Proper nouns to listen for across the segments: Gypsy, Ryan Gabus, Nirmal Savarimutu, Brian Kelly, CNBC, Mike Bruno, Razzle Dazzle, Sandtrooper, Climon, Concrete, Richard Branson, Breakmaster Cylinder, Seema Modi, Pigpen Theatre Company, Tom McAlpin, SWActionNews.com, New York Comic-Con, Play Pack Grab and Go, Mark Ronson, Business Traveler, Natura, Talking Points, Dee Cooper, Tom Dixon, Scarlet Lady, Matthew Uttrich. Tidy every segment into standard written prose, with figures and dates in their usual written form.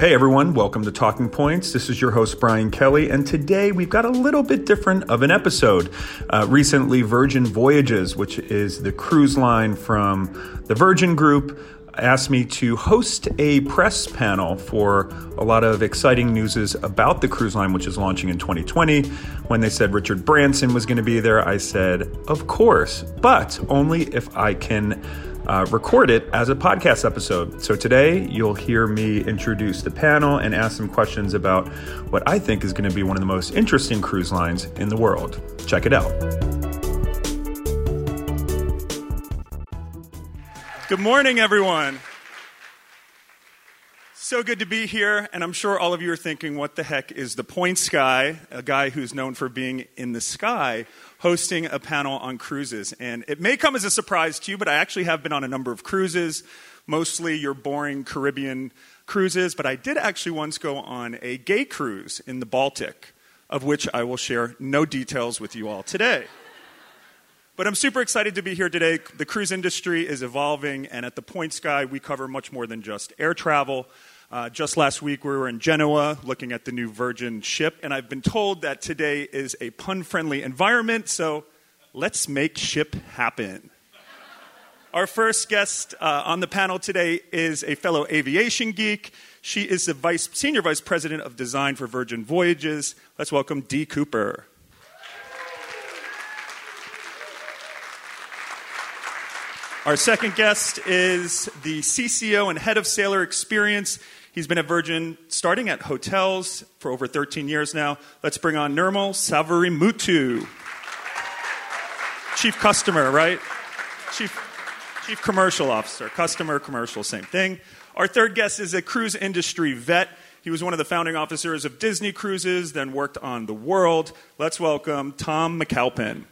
Hey everyone, welcome to Talking Points. This is your host, Brian Kelly, and today we've got a little bit different of an episode. Recently, Virgin Voyages, which is the cruise line from the Virgin Group, asked me to host a press panel for a lot of exciting news about the cruise line, which is launching in 2020. When they said Richard Branson was going to be there, I said, of course, but only if I can record it as a podcast episode. So today you'll hear me introduce the panel and ask some questions about what I think is going to be one of the most interesting cruise lines in the world. Check it out. Good morning, everyone. So good to be here, and I'm sure all of you are thinking, what the heck is The Points Guy, a guy who's known for being in the sky, hosting a panel on cruises? And it may come as a surprise to you, but I actually have been on a number of cruises, mostly your boring Caribbean cruises, but I did actually once go on a gay cruise in the Baltic, of which I will share no details with you all today. But I'm super excited to be here today. The cruise industry is evolving, and at The Points Guy, we cover much more than just air travel. Just last week, we were in Genoa looking at the new Virgin ship, and I've been told that today is a pun-friendly environment, so let's make ship happen. Our first guest on the panel today is a fellow aviation geek. She is the Senior Vice President of Design for Virgin Voyages. Let's welcome Dee Cooper. Our second guest is the CCO and head of Sailor Experience. He's been at Virgin, starting at hotels for over 13 years now. Let's bring on Nirmal Savarimutu. Chief Customer, right? Chief Commercial Officer. Customer, commercial, same thing. Our third guest is a cruise industry vet. He was one of the founding officers of Disney Cruises, then worked on The World. Let's welcome Tom McAlpin.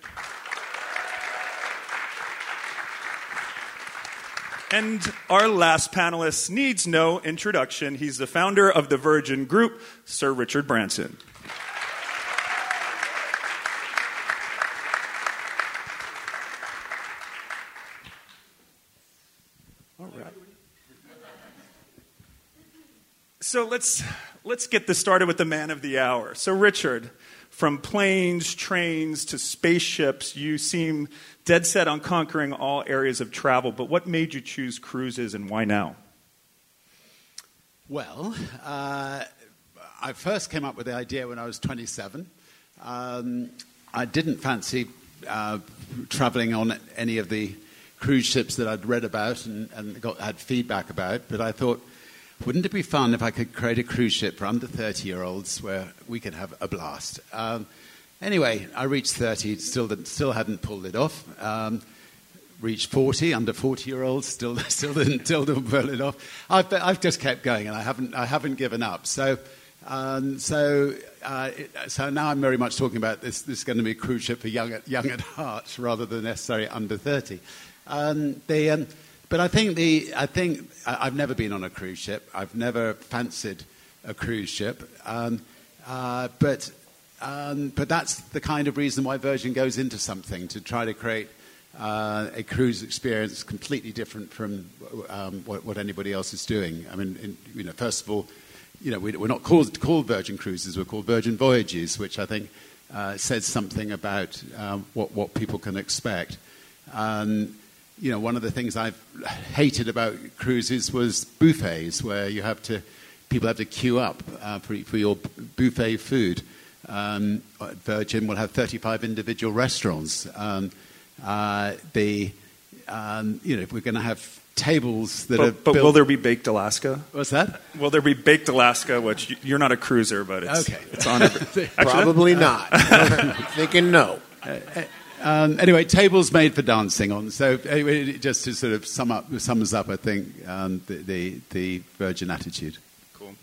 And our last panelist needs no introduction. He's the founder of the Virgin Group, Sir Richard Branson. All right. So let's get this started with the man of the hour. So Richard, from planes, trains, to spaceships, you seem dead set on conquering all areas of travel, but what made you choose cruises and why now? Well, I first came up with the idea when I was 27. I didn't fancy traveling on any of the cruise ships that I'd read about and had feedback about, but I thought, wouldn't it be fun if I could create a cruise ship for under 30-year-olds where we could have a blast? Anyway, I reached 30, still hadn't pulled it off. Reached 40, under 40-year-olds, still didn't pull it off. I've just kept going, and I haven't given up. So now I'm very much talking about this is going to be a cruise ship for young at heart rather than necessarily under 30. But I've never been on a cruise ship. I've never fancied a cruise ship. But that's the kind of reason why Virgin goes into something, to try to create a cruise experience completely different from what anybody else is doing. I mean, first of all, we're not called Virgin Cruises. We're called Virgin Voyages, which I think says something about what people can expect. One of the things I've hated about cruises was buffets, where you people have to queue up for your buffet food. Virgin will have 35 individual restaurants. If we're going to have tables that are. But will there be baked Alaska? What's that? Will there be baked Alaska? Which you're not a cruiser, but it's okay. It's on. Probably not. I'm thinking no. Anyway, tables made for dancing on. So anyway, just to sort of sums up, I think, the Virgin attitude. Cool.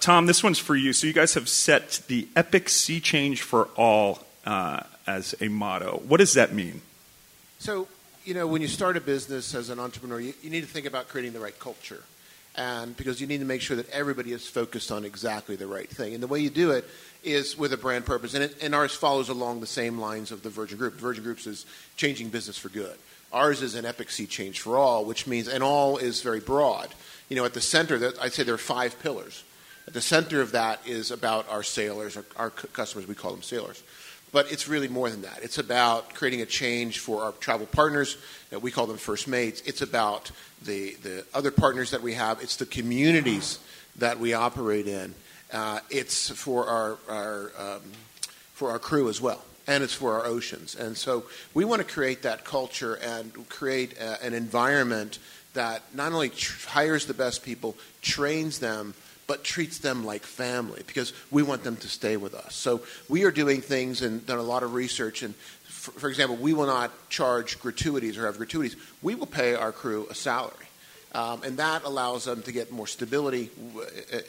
Tom, this one's for you. So you guys have set the epic sea change for all as a motto. What does that mean? So, you know, when you start a business as an entrepreneur, you need to think about creating the right culture. And because you need to make sure that everybody is focused on exactly the right thing. And the way you do it is with a brand purpose. And ours follows along the same lines of the Virgin Group. The Virgin Group is changing business for good. Ours is an epic sea change for all, which means, and all is very broad. You know, at the center, I'd say there are 5 pillars. At the center of that is about our sailors, our customers. We call them sailors. But it's really more than that. It's about creating a change for our travel partners. We call them first mates. It's about the other partners that we have. It's the communities that we operate in. It's for our crew as well, and it's for our oceans. And so we want to create that culture and create an environment that not only hires the best people, trains them, but treats them like family, because we want them to stay with us. So we are doing things and done a lot of research. And for example, we will not charge gratuities or have gratuities. We will pay our crew a salary. And that allows them to get more stability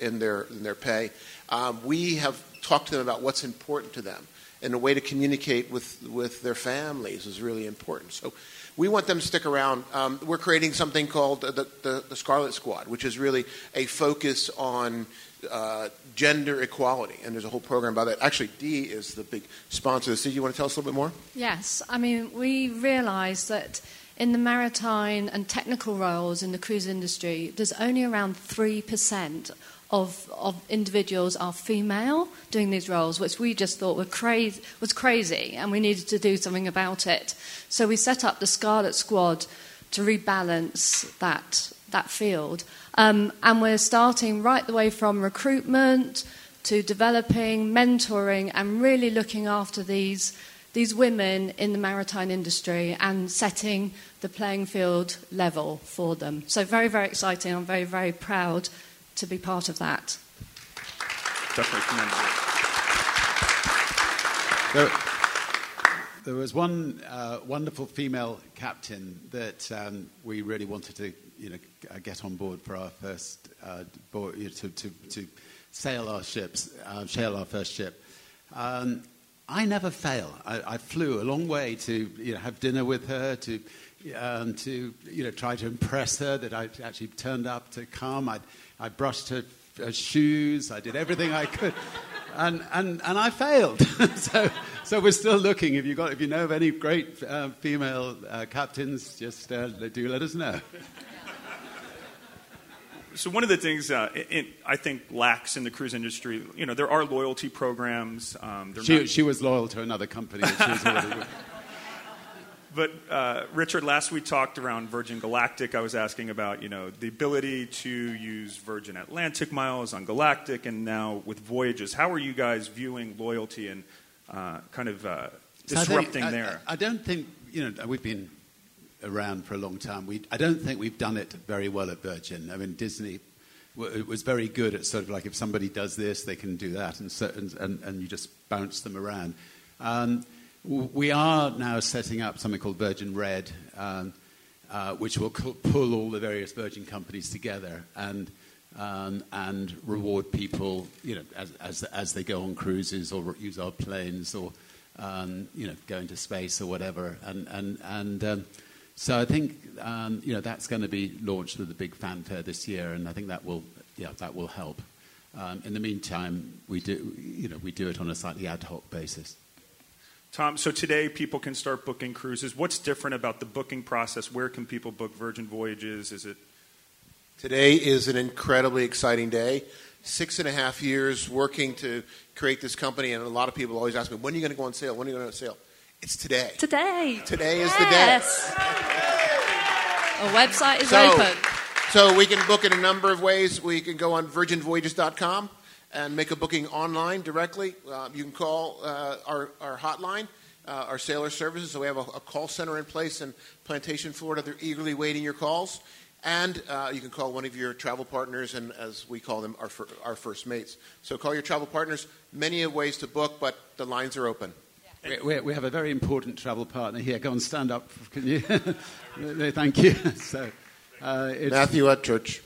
in their pay. We have talked to them about what's important to them, and a way to communicate with their families is really important. So we want them to stick around. We're creating something called the Scarlet Squad, which is really a focus on gender equality, and there's a whole program about that. Actually, Dee is the big sponsor. So, do you want to tell us a little bit more? Yes. I mean, we realized that in the maritime and technical roles in the cruise industry, there's only around 3% of individuals are female doing these roles, which we just thought was crazy, and we needed to do something about it. So we set up the Scarlet Squad to rebalance that field. And we're starting right the way from recruitment to developing, mentoring, and really looking after these women in the maritime industry and setting the playing field level for them. So very, very exciting. I'm very, very proud to be part of that. Definitely commendable. There was one wonderful female captain that we really wanted to, get on board for our first to sail our ships, sail our first ship. I never fail. I flew a long way to have dinner with her, to try to impress her that I actually turned up to come. I brushed her shoes. I did everything I could, and I failed. so we're still looking. If you know of any great female captains, just do let us know. So one of the things I think lacks in the cruise industry, there are loyalty programs. She was loyal to another company. She was already... But Richard, last we talked around Virgin Galactic. I was asking about, the ability to use Virgin Atlantic miles on Galactic, and now with Voyages. How are you guys viewing loyalty and disrupting there? I don't think, we've been around for a long time. I don't think we've done it very well at Virgin. I mean, Disney was very good at sort of like, if somebody does this, they can do that, and you just bounce them around. We are now setting up something called Virgin Red, which will pull all the various Virgin companies together and reward people, as they go on cruises or use our planes or go into space or whatever. So I think that's going to be launched with a big fanfare this year, and I think that will help. In the meantime, we do it on a slightly ad hoc basis. Tom, so today people can start booking cruises. What's different about the booking process? Where can people book Virgin Voyages? Today is an incredibly exciting day. 6.5 years working to create this company, and a lot of people always ask me, when are you going to go on sale? When are you going to go on sale? It's today. Today is the day. Our website is open. So we can book in a number of ways. We can go on virginvoyages.com and make a booking online directly. You can call our hotline, our sailor services. So we have a call center in place in Plantation, Florida. They're eagerly waiting your calls. And you can call one of your travel partners, and as we call them, our first mates. So call your travel partners. Many ways to book, but the lines are open. We have a very important travel partner here. Go and stand up. Can you? Thank you. So, Matthew Uttrich.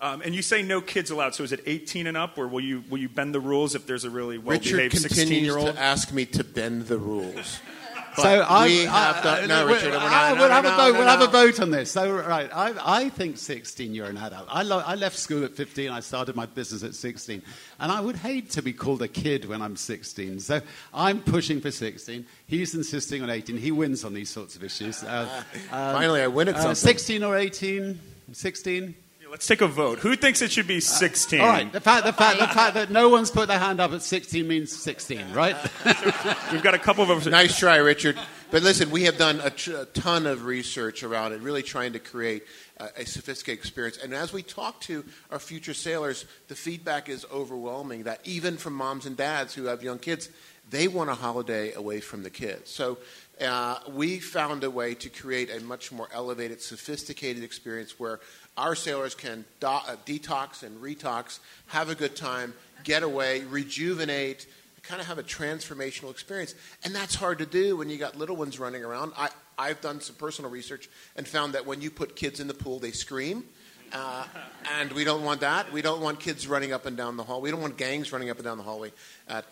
And you say no kids allowed. So is it 18 and up, or will you bend the rules if there's a really well-behaved 16-year-old? Richard continues to ask me to bend the rules. So we'll have a vote on this. So right, I think 16 you're an adult. I left school at 15. I started my business at 16, and I would hate to be called a kid when I'm 16. So I'm pushing for 16. He's insisting on 18. He wins on these sorts of issues. Finally, I win at something. 16 or 18? 16. Let's take a vote. Who thinks it should be 16? All right. The fact that no one's put their hand up at 16 means 16, right? We've got a couple of... Nice try, Richard. But listen, we have done a ton of research around it, really trying to create a sophisticated experience. And as we talk to our future sailors, the feedback is overwhelming that even from moms and dads who have young kids, they want a holiday away from the kids. So... we found a way to create a much more elevated, sophisticated experience where our sailors can detox and retox, have a good time, get away, rejuvenate, kind of have a transformational experience. And that's hard to do when you got little ones running around. I've done some personal research and found that when you put kids in the pool, they scream. And we don't want that. We don't want kids running up and down the hall. We don't want gangs running up and down the hallway at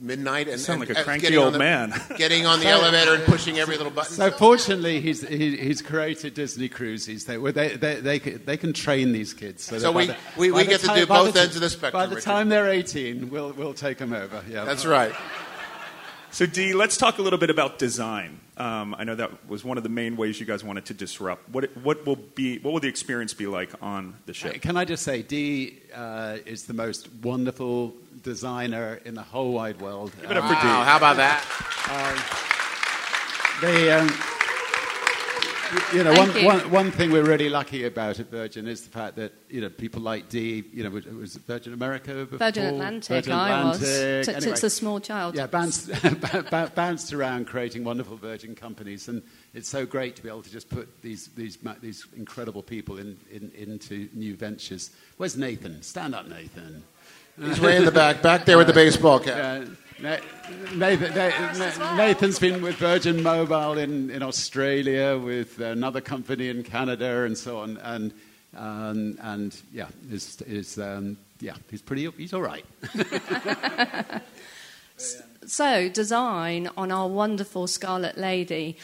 midnight. And, you sound like a cranky old man. Getting on the elevator and pushing every little button. So fortunately, he's created Disney Cruises. They can train these kids. So we get to do both ends of the spectrum. By the time they're 18, we'll take them over. Yeah, that's right. So, Dee, let's talk a little bit about design. I know that was one of the main ways you guys wanted to disrupt. What will the experience be like on the ship? Can I just say, Dee is the most wonderful designer in the whole wide world. Give it up for Dee. How about that? One thing we're really lucky about at Virgin is the fact that people like Dee, it was Virgin America before? Virgin Atlantic. Since a small child. Yeah, bounced around creating wonderful Virgin companies, and it's so great to be able to just put these incredible people into new ventures. Where's Nathan? Stand up, Nathan. He's way in the back there with the baseball cap. Nathan's been with Virgin Mobile in Australia, with another company in Canada, and so on. He's all right. So design on our wonderful Scarlet Lady.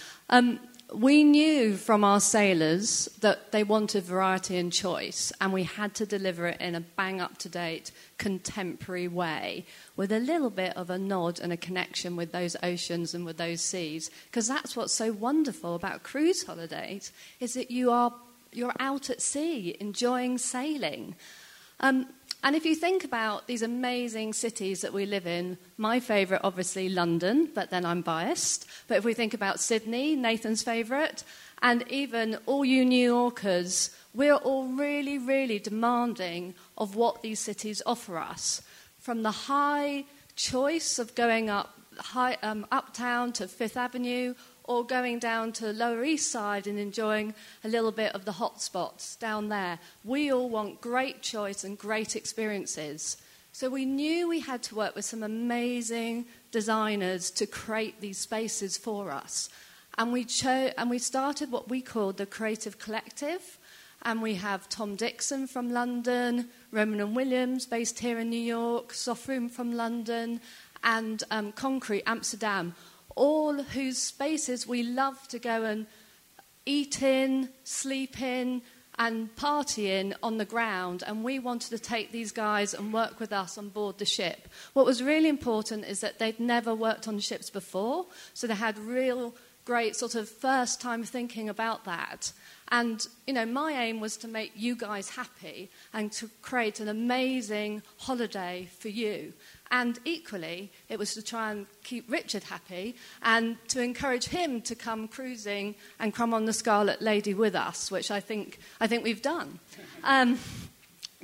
We knew from our sailors that they wanted variety and choice, and we had to deliver it in a bang-up-to-date, contemporary way with a little bit of a nod and a connection with those oceans and with those seas, because that's what's so wonderful about cruise holidays, is that you're out at sea enjoying sailing. And if you think about these amazing cities that we live in, my favourite, obviously, London, but then I'm biased. But if we think about Sydney, Nathan's favourite, and even all you New Yorkers, we're all really, really demanding of what these cities offer us. From the high choice of going uptown to Fifth Avenue, or going down to Lower East Side and enjoying a little bit of the hot spots down there. We all want great choice and great experiences. So we knew we had to work with some amazing designers to create these spaces for us. And we started what we called the Creative Collective. And we have Tom Dixon from London, Roman and Williams based here in New York, Softroom from London, and Concrete, Amsterdam, all whose spaces we love to go and eat in, sleep in, and party in on the ground. And we wanted to take these guys and work with us on board the ship. What was really important is that they'd never worked on ships before, so they had real great sort of first-time thinking about that. And, my aim was to make you guys happy and to create an amazing holiday for you. And equally, it was to try and keep Richard happy and to encourage him to come cruising and come on the Scarlet Lady with us, which I think we've done.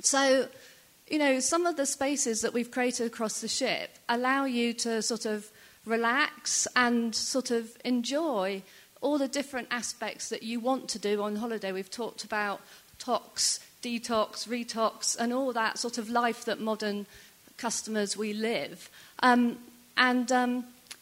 Some of the spaces that we've created across the ship allow you to sort of relax and sort of enjoy all the different aspects that you want to do on holiday. We've talked about tox, detox, retox, and all that sort of life that modern customers we live.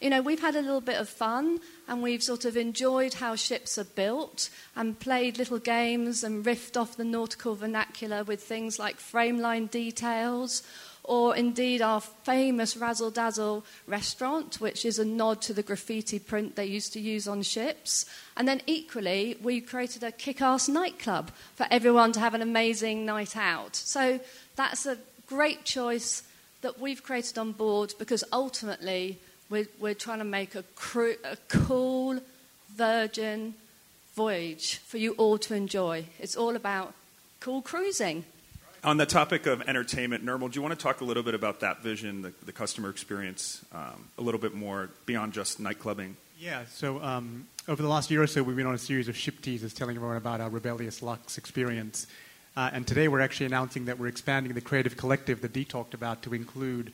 you know, we've had a little bit of fun and we've sort of enjoyed how ships are built and played little games and riffed off the nautical vernacular with things like frame line details, or indeed our famous Razzle Dazzle restaurant, which is a nod to the graffiti print they used to use on ships. And then equally, we created a kick-ass nightclub for everyone to have an amazing night out. So that's a great choice that we've created on board, because ultimately we're trying to make a cool Virgin voyage for you all to enjoy. It's all about cool cruising. On the topic of entertainment, Nirmal, do you want to talk a little bit about that vision, the customer experience, a little bit more beyond just night clubbing? Yeah, so over the last year or so, we've been on a series of ship teasers telling everyone about our Rebellious Lux experience. And today we're actually announcing that we're expanding the creative collective that Dee talked about to include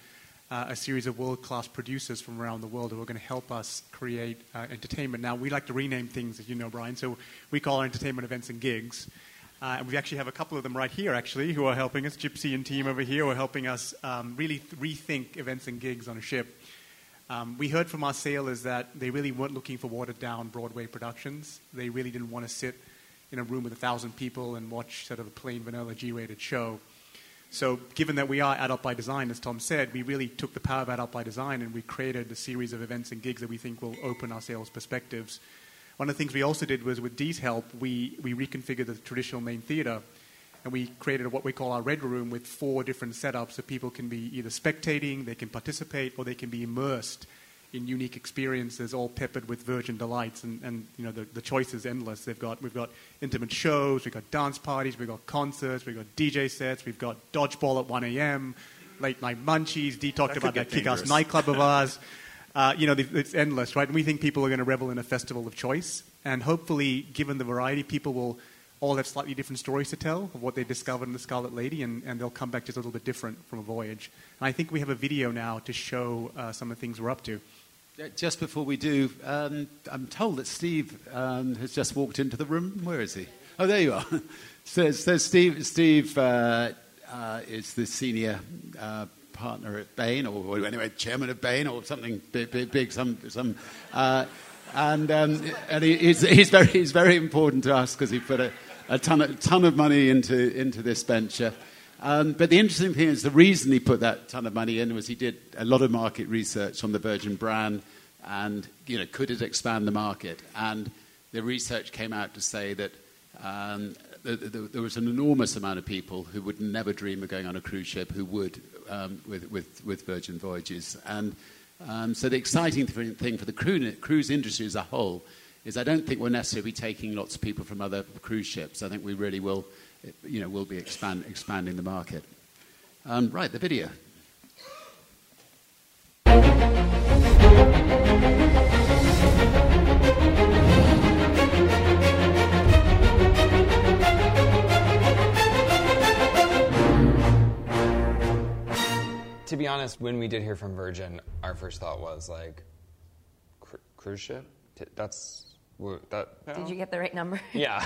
a series of world-class producers from around the world who are going to help us create entertainment. Now, we like to rename things, as you know, Brian, so we call our entertainment events and gigs. And we actually have a couple of them right here, actually, who are helping us. Gypsy and team over here are helping us really rethink events and gigs on a ship. We heard from our sailors that they really weren't looking for watered-down Broadway productions. They really didn't want to sit in a room with 1,000 people and watch sort of a plain vanilla G-rated show. So given that we are Adult by Design, as Tom said, we really took the power of Adult by Design and we created a series of events and gigs that we think will open our sales perspectives. One of the things we also did was, with Dee's help, we reconfigured the traditional main theater, and we created what we call our Red Room with 4 different setups so people can be either spectating, they can participate, or they can be immersed in unique experiences, all peppered with Virgin delights. And you know, the choice is endless. We've got intimate shows, we've got dance parties, we've got concerts, we've got DJ sets, we've got dodgeball at 1 a.m., late-night munchies. Dee talked about that kick-ass nightclub of ours. You know, it's endless, right? And we think people are going to revel in a festival of choice. And hopefully, given the variety, people will all have slightly different stories to tell of what they discovered in the Scarlet Lady, and they'll come back just a little bit different from a voyage. And I think we have a video now to show some of the things we're up to. Just before we do, I'm told that Steve has just walked into the room. Where is he? Oh, there you are. So Steve is the senior partner at Bain, or anyway, chairman of Bain, or something big and he's very important to us because he put a ton of money into this venture. But the interesting thing is the reason he put that ton of money in was he did a lot of market research on the Virgin brand, and you know, could it expand the market? And the research came out to say that there was an enormous amount of people who would never dream of going on a cruise ship who would. With Virgin Voyages. And so the exciting thing for the cruise industry as a whole is I don't think we'll necessarily be taking lots of people from other cruise ships. I think we really will, you know, will be expanding the market. Right, the video. To be honest, when we did hear from Virgin, our first thought was like, cruise ship? No. Did you get the right number? Yeah.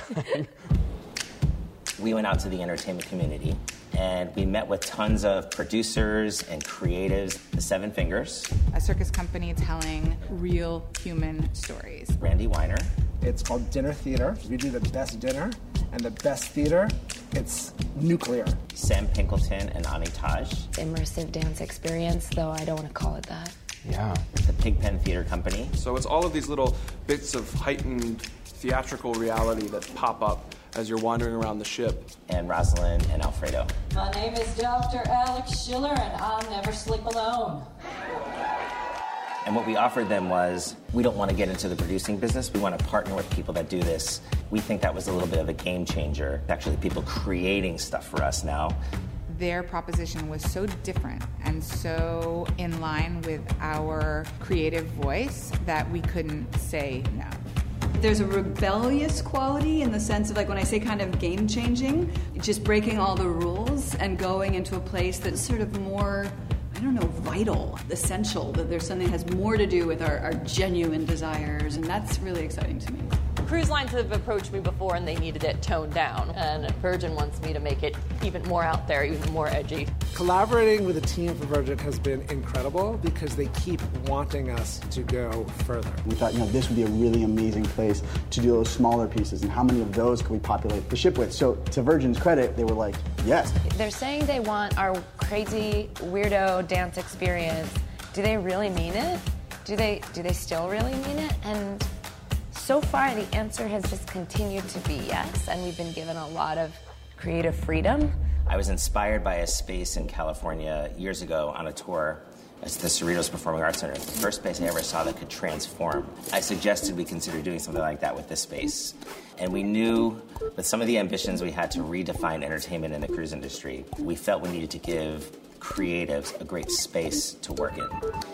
We went out to the entertainment community, and we met with tons of producers and creatives. The Seven Fingers. A circus company telling real human stories. Randy Weiner. It's called Dinner Theater. We do the best dinner and the best theater. It's nuclear. Sam Pinkleton and Anitaj. Immersive dance experience, though I don't want to call it that. Yeah. The Pigpen Theatre Company. So it's all of these little bits of heightened theatrical reality that pop up as you're wandering around the ship. And Rosalind and Alfredo. My name is Dr. Alex Schiller, and I'll never sleep alone. And what we offered them was, we don't want to get into the producing business. We want to partner with people that do this. We think that was a little bit of a game changer. Actually, people creating stuff for us now. Their proposition was so different and so in line with our creative voice that we couldn't say no. There's a rebellious quality in the sense of, like, when I say kind of game-changing, just breaking all the rules and going into a place that's sort of more, I don't know, vital, essential, that there's something that has more to do with our genuine desires, and that's really exciting to me. Cruise lines have approached me before and they needed it toned down, and Virgin wants me to make it even more out there, even more edgy. Collaborating with the team for Virgin has been incredible because they keep wanting us to go further. We thought, you know, this would be a really amazing place to do those smaller pieces, and how many of those could we populate the ship with? So to Virgin's credit, they were like, yes. They're saying they want our crazy, weirdo dance experience. Do they really mean it? Do they still really mean it? And so far, the answer has just continued to be yes, and we've been given a lot of creative freedom. I was inspired by a space in California years ago on a tour. It's the Cerritos Performing Arts Center. It's the first space I ever saw that could transform. I suggested we consider doing something like that with this space. And we knew with some of the ambitions we had to redefine entertainment in the cruise industry, we felt we needed to give creatives a great space to work in.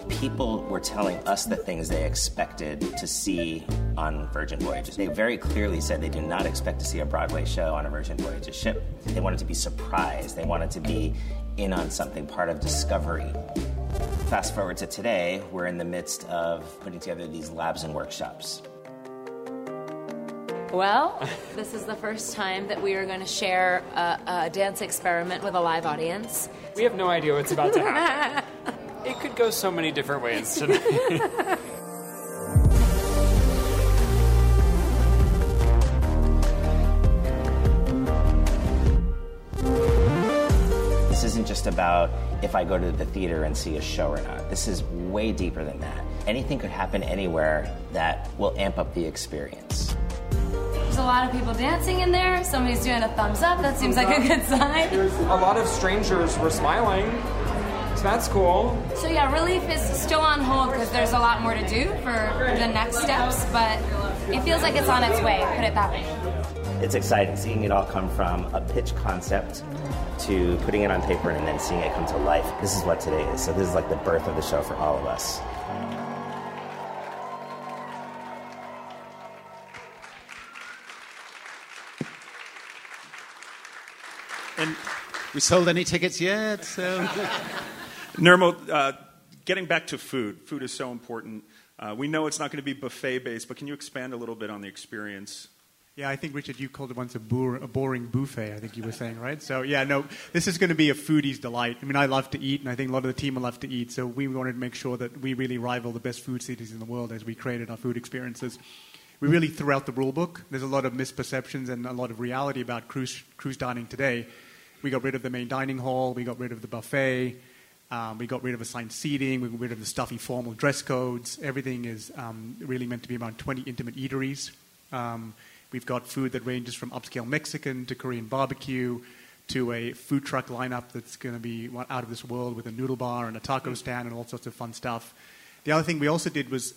People were telling us the things they expected to see on Virgin Voyages. They very clearly said they did not expect to see a Broadway show on a Virgin Voyages ship. They wanted to be surprised. They wanted to be in on something, part of discovery. Fast forward to today, we're in the midst of putting together these labs and workshops. Well, this is the first time that we are going to share a dance experiment with a live audience. We have no idea what's about to happen. It could go so many different ways tonight. This isn't just about if I go to the theater and see a show or not. This is way deeper than that. Anything could happen anywhere that will amp up the experience. There's a lot of people dancing in there. Somebody's doing a thumbs up. That seems like a good sign. There's a lot of strangers were smiling, so that's cool. So yeah, relief is still on hold because there's a lot more to do for the next steps, but it feels like it's on its way, put it that way. It's exciting seeing it all come from a pitch concept to putting it on paper and then seeing it come to life. This is what today is. So this is like the birth of the show for all of us. And we sold any tickets yet? So. Nirmal, getting back to food. Food is so important. We know it's not going to be buffet-based, but can you expand a little bit on the experience? Yeah, I think, Richard, you called it once a boring buffet, I think you were saying, right? So, yeah, no, this is going to be a foodie's delight. I mean, I love to eat, and I think a lot of the team love to eat, so we wanted to make sure that we really rival the best food cities in the world as we created our food experiences. We really threw out the rule book. There's a lot of misperceptions and a lot of reality about cruise dining today. We got rid of the main dining hall. We got rid of the buffet. We got rid of assigned seating. We got rid of the stuffy formal dress codes. Everything is really meant to be around 20 intimate eateries. We've got food that ranges from upscale Mexican to Korean barbecue to a food truck lineup that's going to be out of this world with a noodle bar and a taco stand and all sorts of fun stuff. The other thing we also did was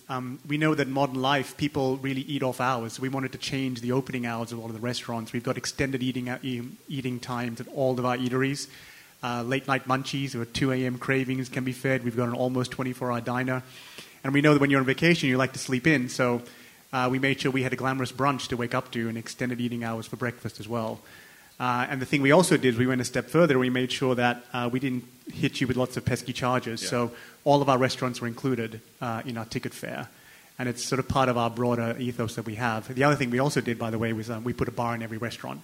we know that modern life, people really eat off hours. So we wanted to change the opening hours of all of the restaurants. We've got extended eating times at all of our eateries. Late-night munchies or 2 a.m. cravings can be fed. We've got an almost 24-hour diner. And we know that when you're on vacation, you like to sleep in. So we made sure we had a glamorous brunch to wake up to and extended eating hours for breakfast as well. And the thing we also did is we went a step further. We made sure that we didn't hit you with lots of pesky charges. Yeah. So all of our restaurants were included in our ticket fare. And it's sort of part of our broader ethos that we have. The other thing we also did, by the way, was we put a bar in every restaurant.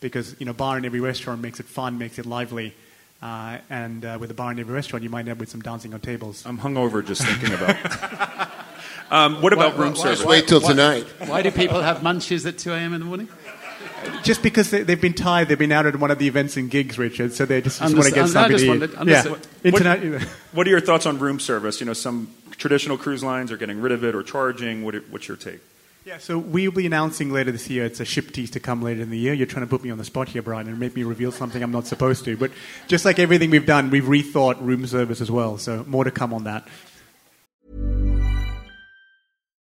Because, you know, bar in every restaurant makes it fun, makes it lively. And with a bar in every restaurant, you might end up with some dancing on tables. I'm hungover just thinking about it. What about room service? Wait till tonight. Why do people have munchies at 2 a.m. in the morning? Just because they've been tired, they've been out at one of the events and gigs, Richard, so they just want to get somebody to eat. Yeah. What are your thoughts on room service? You know, some traditional cruise lines are getting rid of it or charging. What's your take? Yeah, so we'll be announcing later this year. It's a ship tease to come later in the year. You're trying to put me on the spot here, Brian, and make me reveal something I'm not supposed to. But just like everything we've done, we've rethought room service as well, so more to come on that.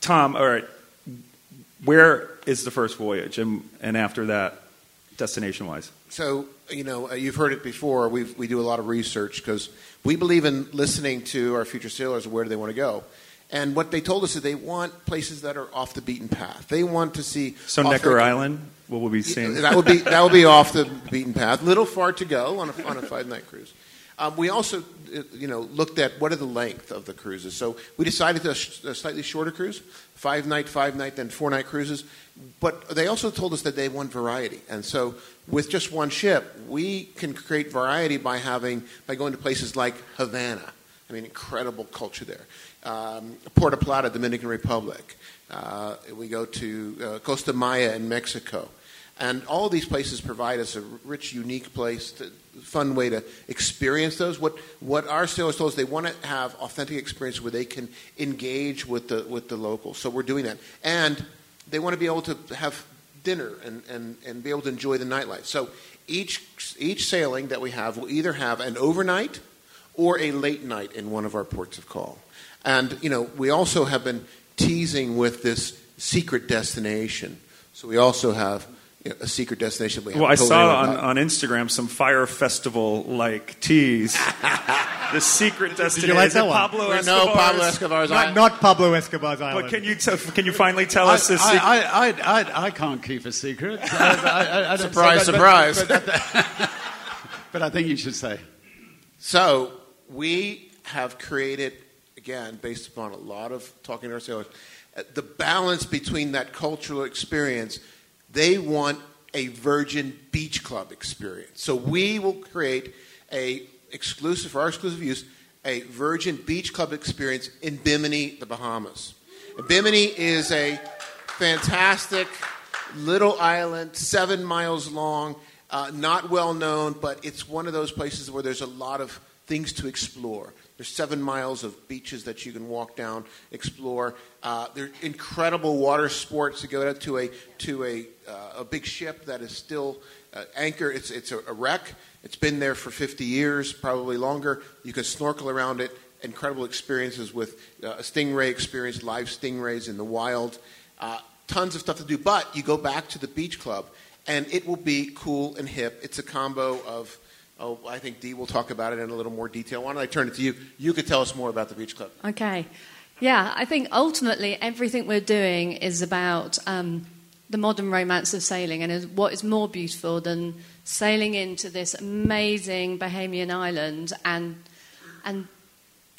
Tom, all right, where is the first voyage and after that, destination-wise? So, you know, you've heard it before. We do a lot of research because we believe in listening to our future sailors, where do they want to go. And what they told us is they want places that are off the beaten path. They want to see... So Necker Island, what will we be seeing? That would be off the beaten path. A little far to go on a five-night cruise. We also, you know, looked at what are the length of the cruises. So we decided to a slightly shorter cruise, five-night, then four-night cruises. But they also told us that they want variety. And so with just one ship, we can create variety by going to places like Havana. I mean, incredible culture there. Puerto Plata, Dominican Republic. We go to Costa Maya in Mexico. And all these places provide us a rich, unique place, fun way to experience those. What our sailors told us, they want to have authentic experience where they can engage with the locals. So we're doing that. And they want to be able to have dinner and be able to enjoy the nightlife. So each sailing that we have will either have an overnight or a late night in one of our ports of call. And, you know, we also have been teasing with this secret destination. So we also have a secret destination. We I saw on Instagram some Fire Festival-like tease. The secret destination. Did you like that one? Pablo Escobar's? No, Pablo Escobar's Island. Not Pablo Escobar's Island. But can you finally tell us the secret? I can't keep a secret. I surprise, surprise. But I think you should say. So we have created, again, based upon a lot of talking to our sailors, the balance between that cultural experience. They want a Virgin Beach Club experience. So we will create for our exclusive use, a Virgin Beach Club experience in Bimini, the Bahamas. And Bimini is a fantastic little island, 7 miles long. Not well known, but it's one of those places where there's a lot of things to explore. There's 7 miles of beaches that you can walk down, explore. There's incredible water sports. To go to a big ship that is still anchored. It's a wreck. It's been there for 50 years, probably longer. You can snorkel around it. Incredible experiences with a stingray experience, live stingrays in the wild. Tons of stuff to do. But you go back to the beach club. And it will be cool and hip. It's a combo of, I think Dee will talk about it in a little more detail. Why don't I turn it to you? You could tell us more about the Beach Club. Okay. Yeah, I think ultimately everything we're doing is about the modern romance of sailing, and what is more beautiful than sailing into this amazing Bahamian island and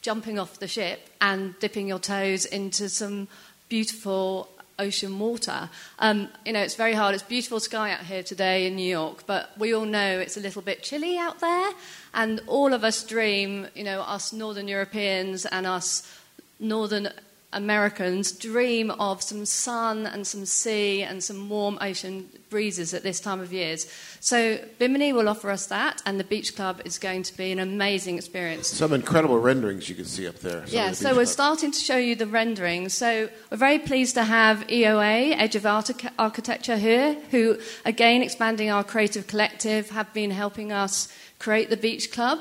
jumping off the ship and dipping your toes into some beautiful ocean water. You know, it's very hard. It's beautiful sky out here today in New York, but we all know it's a little bit chilly out there, and all of us dream, you know, us Northern Europeans and us Northern Americans dream of some sun and some sea and some warm ocean breezes at this time of year. So Bimini will offer us that, and the Beach Club is going to be an amazing experience. Some incredible renderings you can see up there. Yeah, so we're starting to show you the renderings. So we're very pleased to have EOA, Edge of Architecture, here, who, again, expanding our creative collective, have been helping us create the Beach Club.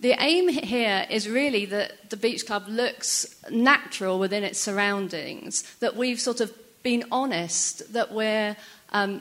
The aim here is really that the Beach Club looks natural within its surroundings, that we've sort of been honest, that we're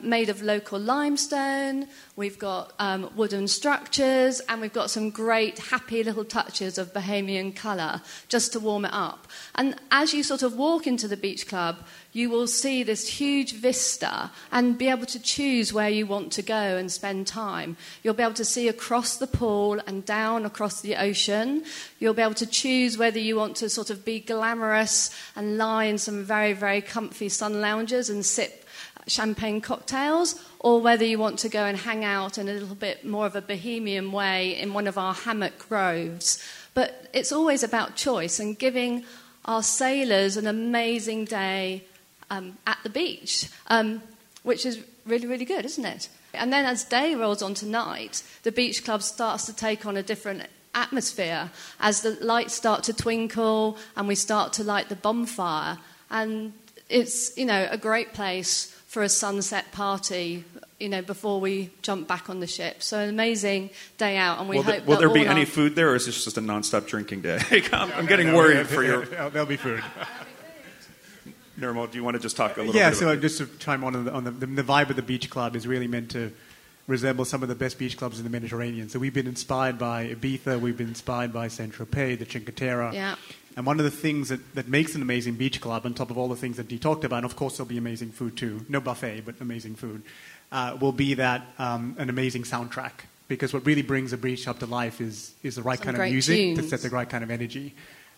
made of local limestone, we've got wooden structures, and we've got some great happy little touches of Bahamian colour just to warm it up. And as you sort of walk into the Beach Club, you will see this huge vista and be able to choose where you want to go and spend time. You'll be able to see across the pool and down across the ocean. You'll be able to choose whether you want to sort of be glamorous and lie in some very, very comfy sun lounges and sip champagne cocktails, or whether you want to go and hang out in a little bit more of a bohemian way in one of our hammock groves. But it's always about choice and giving our sailors an amazing day at the beach, which is really, really good, isn't it? And then as day rolls on to night, the Beach Club starts to take on a different atmosphere as the lights start to twinkle and we start to light the bonfire. And it's, you know, a great place for a sunset party, you know, before we jump back on the ship. So an amazing day out, and we hope. Will there be any food there, or is this just a non-stop drinking day? I'm getting worried for your. There'll be food. Nirmal, do you want to just talk a little bit? Yeah, so about just to chime on the vibe of the beach club is really meant to resemble some of the best beach clubs in the Mediterranean. So we've been inspired by Ibiza, we've been inspired by Saint-Tropez, the Cinque Terre. Yeah. And one of the things that makes an amazing beach club, on top of all the things that Dee talked about, and of course there'll be amazing food too, no buffet, but amazing food, will be that an amazing soundtrack. Because what really brings a beach club to life is the right kind of music to set the right kind of energy.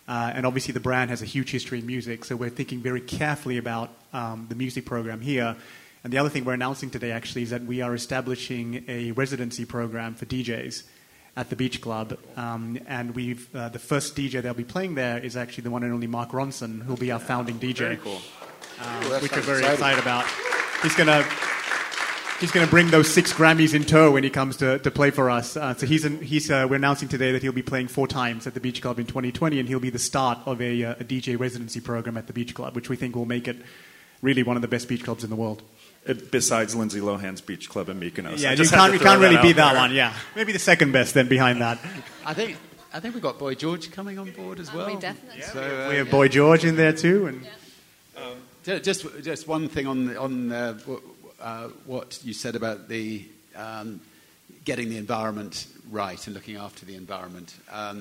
And obviously the brand has a huge history in music, so we're thinking very carefully about the music program here. And the other thing we're announcing today, actually, is that we are establishing a residency program for DJs at the Beach Club. And we've the first DJ that'll be playing there is actually the one and only Mark Ronson, who'll be our founding DJ. Very cool. Which we're very excited about. He's going to bring those 6 Grammys in tow when he comes to play for us. So we're announcing today that he'll be playing 4 times at the Beach Club in 2020, and he'll be the start of a DJ residency program at the Beach Club, which we think will make it really one of the best beach clubs in the world. Besides Lindsay Lohan's Beach Club in Mykonos. Yeah, you can't really beat that one, yeah. Maybe the second best then behind that. I think we've got Boy George coming on board as well. We definitely. Yeah, so, we have Boy George in there too. And just one thing on what you said about the getting the environment right and looking after the environment. I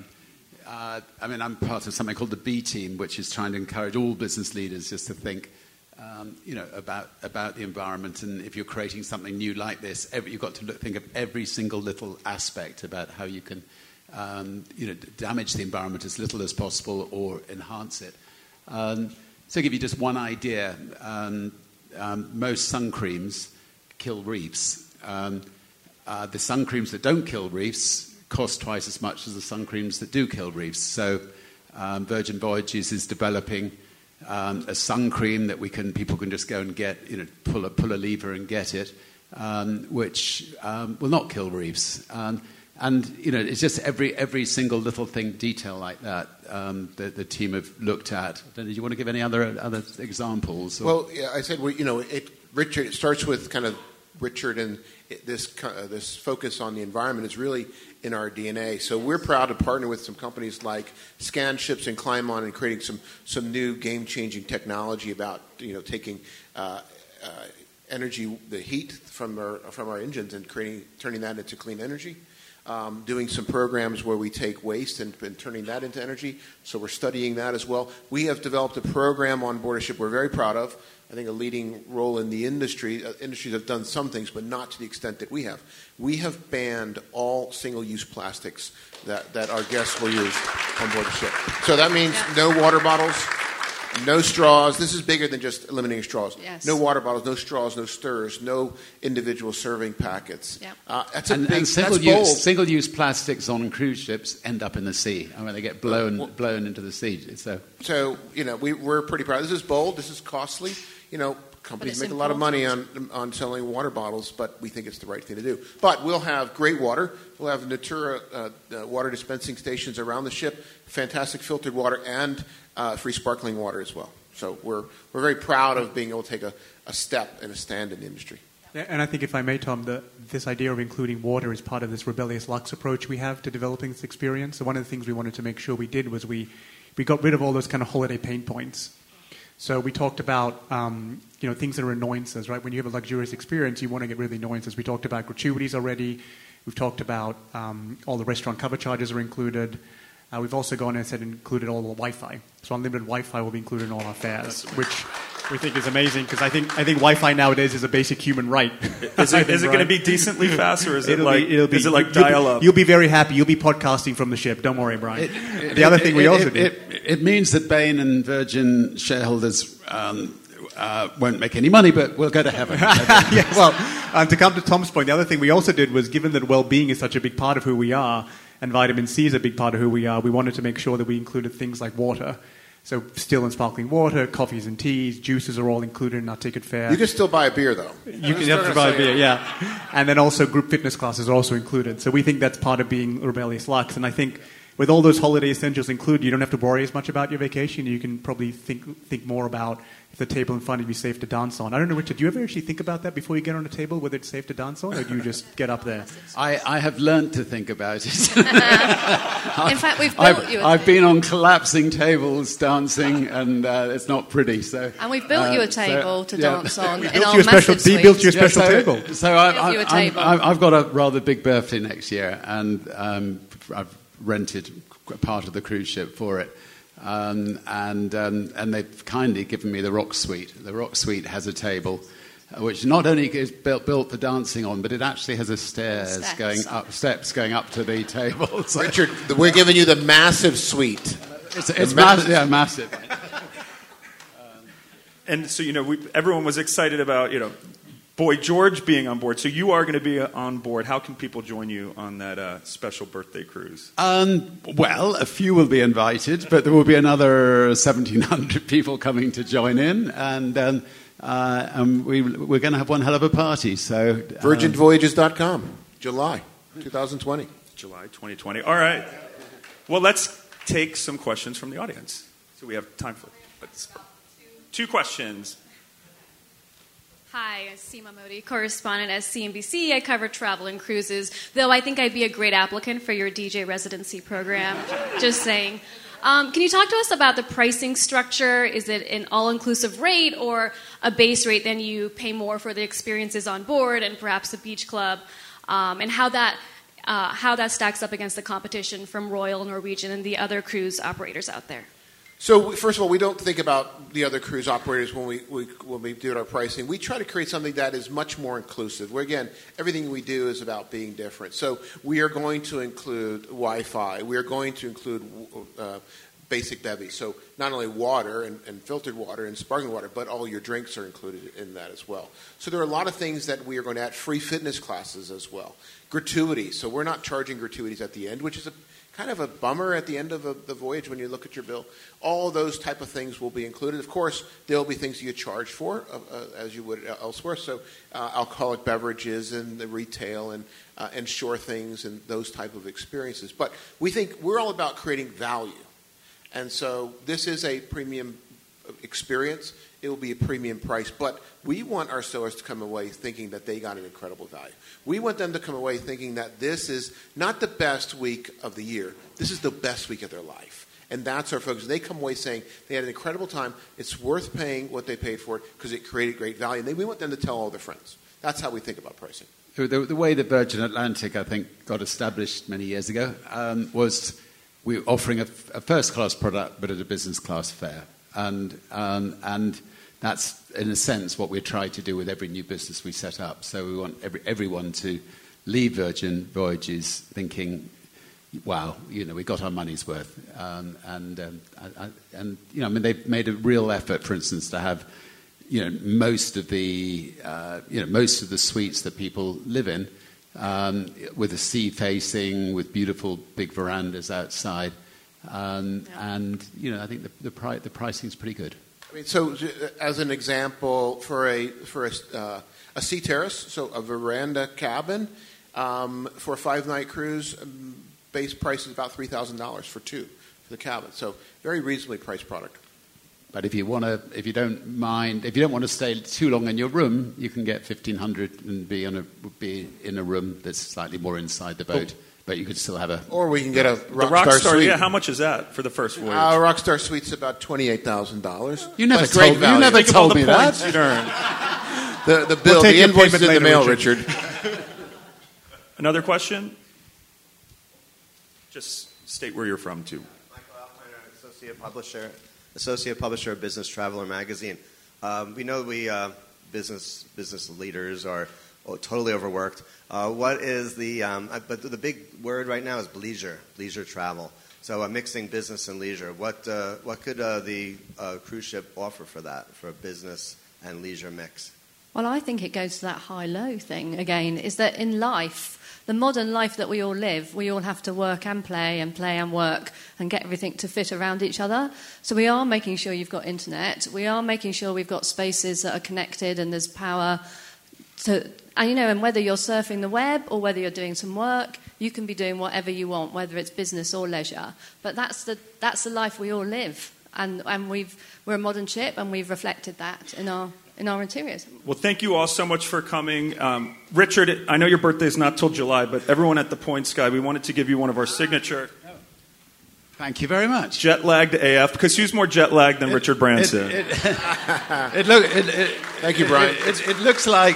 mean, I'm part of something called the B Team, which is trying to encourage all business leaders just to think about the environment, and if you're creating something new like this, you've got to think of every single little aspect about how you can damage the environment as little as possible or enhance it. So to give you just one idea, most sun creams kill reefs. The sun creams that don't kill reefs cost twice as much as the sun creams that do kill reefs. So Virgin Voyages is developing a sun cream that people can just go and get, pull a lever and get it, which will not kill reefs. And it's just every single little thing, detail like that the team have looked at. Do you want to give any other examples? Or? Well, yeah, I said Richard. It starts with kind of Richard, and this focus on the environment is really in our DNA. So we're proud to partner with some companies like ScanShips and Climon and creating some new game-changing technology about taking energy, the heat from our engines, and turning that into clean energy. Doing some programs where we take waste and turning that into energy. So we're studying that as well. We have developed a program on board a ship we're very proud of. I think a leading role in the industry. Industries have done some things, but not to the extent that we have. We have banned all single-use plastics that our guests will use on board the ship. So that means no water bottles, no straws. This is bigger than just eliminating straws. Yes. No water bottles, no straws, no stirs, no individual serving packets. Yep. Single-use plastics on cruise ships end up in the sea. I mean, they get blown into the sea. So we're pretty proud. This is bold. This is costly. Companies make a lot of money on selling water bottles, but we think it's the right thing to do. But we'll have great water. We'll have Natura water dispensing stations around the ship, fantastic filtered water, and free sparkling water as well. So we're very proud of being able to take a step and a stand in the industry. And I think, if I may, Tom, this idea of including water is part of this rebellious luxe approach we have to developing this experience. So one of the things we wanted to make sure we did was we got rid of all those kind of holiday pain points. So we talked about, things that are annoyances, right? When you have a luxurious experience, you want to get rid of the annoyances. We talked about gratuities already. We've talked about all the restaurant cover charges are included. We've also gone and said included all the Wi-Fi. So unlimited Wi-Fi will be included in all our fares, which we think is amazing because I think Wi-Fi nowadays is a basic human right. Is it going to be decently fast, or is it like dial-up? You'll be very happy. You'll be podcasting from the ship. Don't worry, Brian. The other thing we also did, it means that Bain and Virgin shareholders won't make any money, but we'll go to heaven. Yes. Well, to come to Tom's point, the other thing we also did was, given that well-being is such a big part of who we are, and vitamin C is a big part of who we are, we wanted to make sure that we included things like water. So still and sparkling water, coffees and teas, juices are all included in our ticket fare. You can still buy a beer, though. You can have to buy a beer, yeah. And then also group fitness classes are also included. So we think that's part of being rebellious luxe. And I think with all those holiday essentials included, you don't have to worry as much about your vacation. You can probably think more about if the table in front of you is safe to dance on. I don't know, Richard, do you ever actually think about that before you get on a table, whether it's safe to dance on, or do you just get up there? I have learned to think about it. In fact, we've built you a table. I've been on collapsing tables dancing, and it's not pretty. So. And we've built you a table to dance on in our massive suite. We built you a special table. So I've got a rather big birthday next year, and I've rented part of the cruise ship for it. And they've kindly given me the Rock Suite. The Rock Suite has a table, which not only is built for dancing on, but it actually has a steps going up to the table. So. Richard, we're giving you the massive suite. It's massive. Yeah, massive. And so, everyone was excited about, Boy George being on board. So you are going to be on board. How can people join you on that special birthday cruise? Well, a few will be invited, but there will be another 1,700 people coming to join in. And we're going to have one hell of a party. So VirginVoyages.com, July 2020. July 2020. All right. Well, let's take some questions from the audience. So we have time for two questions. Hi, Seema Modi, correspondent at CNBC. I cover travel and cruises, though I think I'd be a great applicant for your DJ residency program. Just saying. Can you talk to us about the pricing structure? Is it an all-inclusive rate or a base rate? Then you pay more for the experiences on board and perhaps the beach club, and how that stacks up against the competition from Royal, Norwegian, and the other cruise operators out there. So first of all, we don't think about the other cruise operators when we do our pricing. We try to create something that is much more inclusive. Where again, everything we do is about being different. So we are going to include Wi-Fi. We are going to include basic bevy. So not only water and filtered water and sparkling water, but all your drinks are included in that as well. So there are a lot of things that we are going to add. Free fitness classes as well. Gratuities. So we're not charging gratuities at the end, which is kind of a bummer at the end of the voyage when you look at your bill. All those type of things will be included. Of course, there will be things you charge for as you would elsewhere. So alcoholic beverages and the retail and shore things and those type of experiences. But we think we're all about creating value. And so this is a premium experience. It will be a premium price. But we want our sailors to come away thinking that they got an incredible value. We want them to come away thinking that this is not the best week of the year. This is the best week of their life. And that's our focus. They come away saying they had an incredible time. It's worth paying what they paid for it because it created great value. And we want them to tell all their friends. That's how we think about pricing. The way that Virgin Atlantic, I think, got established many years ago was we were offering a first-class product but at a business-class fare. And that's, in a sense, what we try to do with every new business we set up. So we want everyone to leave Virgin Voyages thinking, wow, we got our money's worth. They've made a real effort, for instance, to have, most of the suites that people live in with a sea facing, with beautiful big verandas outside. And, I think the pricing is pretty good. I mean, so as an example, for a sea terrace, so a veranda cabin, for a 5-night cruise, base price is about $3,000 for two for the cabin. So very reasonably priced product. But if you don't want to stay too long in your room, you can get $1,500 and be in a room that's slightly more inside the boat. Oh. But you could still have Or we can get a Rockstar Suite. Yeah, how much is that for the first voyage? Rockstar Suite's about $28,000. You never told me that. The bill, the invoice in the mail, Richard. Another question? Just state where you're from, too. Michael Alpiner, associate publisher of Business Traveler magazine. We know business leaders are totally overworked. What is the but the big word right now is bleisure travel. So mixing business and leisure. What could the cruise ship offer for that, for a business and leisure mix? Well, I think it goes to that high-low thing again, is that in life, the modern life that we all live, we all have to work and play and work and get everything to fit around each other. So we are making sure you've got internet. We are making sure we've got spaces that are connected and there's power. And whether you're surfing the web or whether you're doing some work, You can be doing whatever you want, whether it's business or leisure. But that's the life we all live. And we're a modern ship, and we've reflected that in our interiors. Well, thank you all so much for coming. Richard, I know your birthday is not till July, but everyone at The Points Guy, we wanted to give you one of our signature... Thank you very much. Jet-lagged AF, because who's more jet-lagged than Richard Branson? Thank you, Brian. It looks like,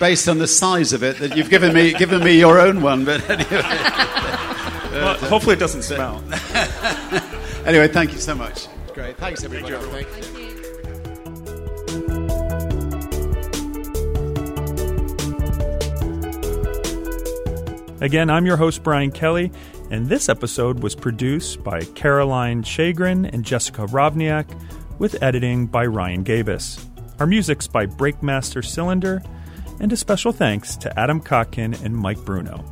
based on the size of it, that you've given me your own one. But anyway, well, hopefully it doesn't smell. Anyway, thank you so much. Great. Thanks, everybody. Thank you. Again, I'm your host, Brian Kelly, and this episode was produced by Caroline Shagrin and Jessica Robniak, with editing by Ryan Gabus. Our music's by Breakmaster Cylinder, and a special thanks to Adam Kotkin and Mike Bruno.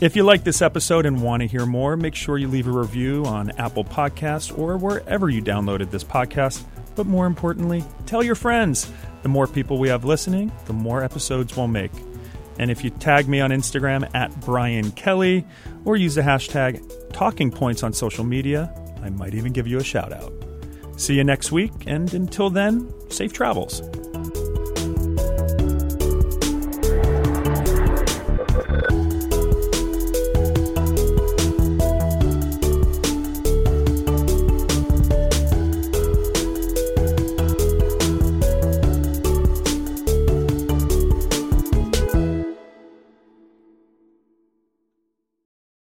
If you like this episode and want to hear more, make sure you leave a review on Apple Podcasts or wherever you downloaded this podcast. But more importantly, tell your friends. The more people we have listening, the more episodes we'll make. And if you tag me on Instagram at Brian Kelly or use the hashtag Talking Points on social media, I might even give you a shout out. See you next week, and until then, safe travels.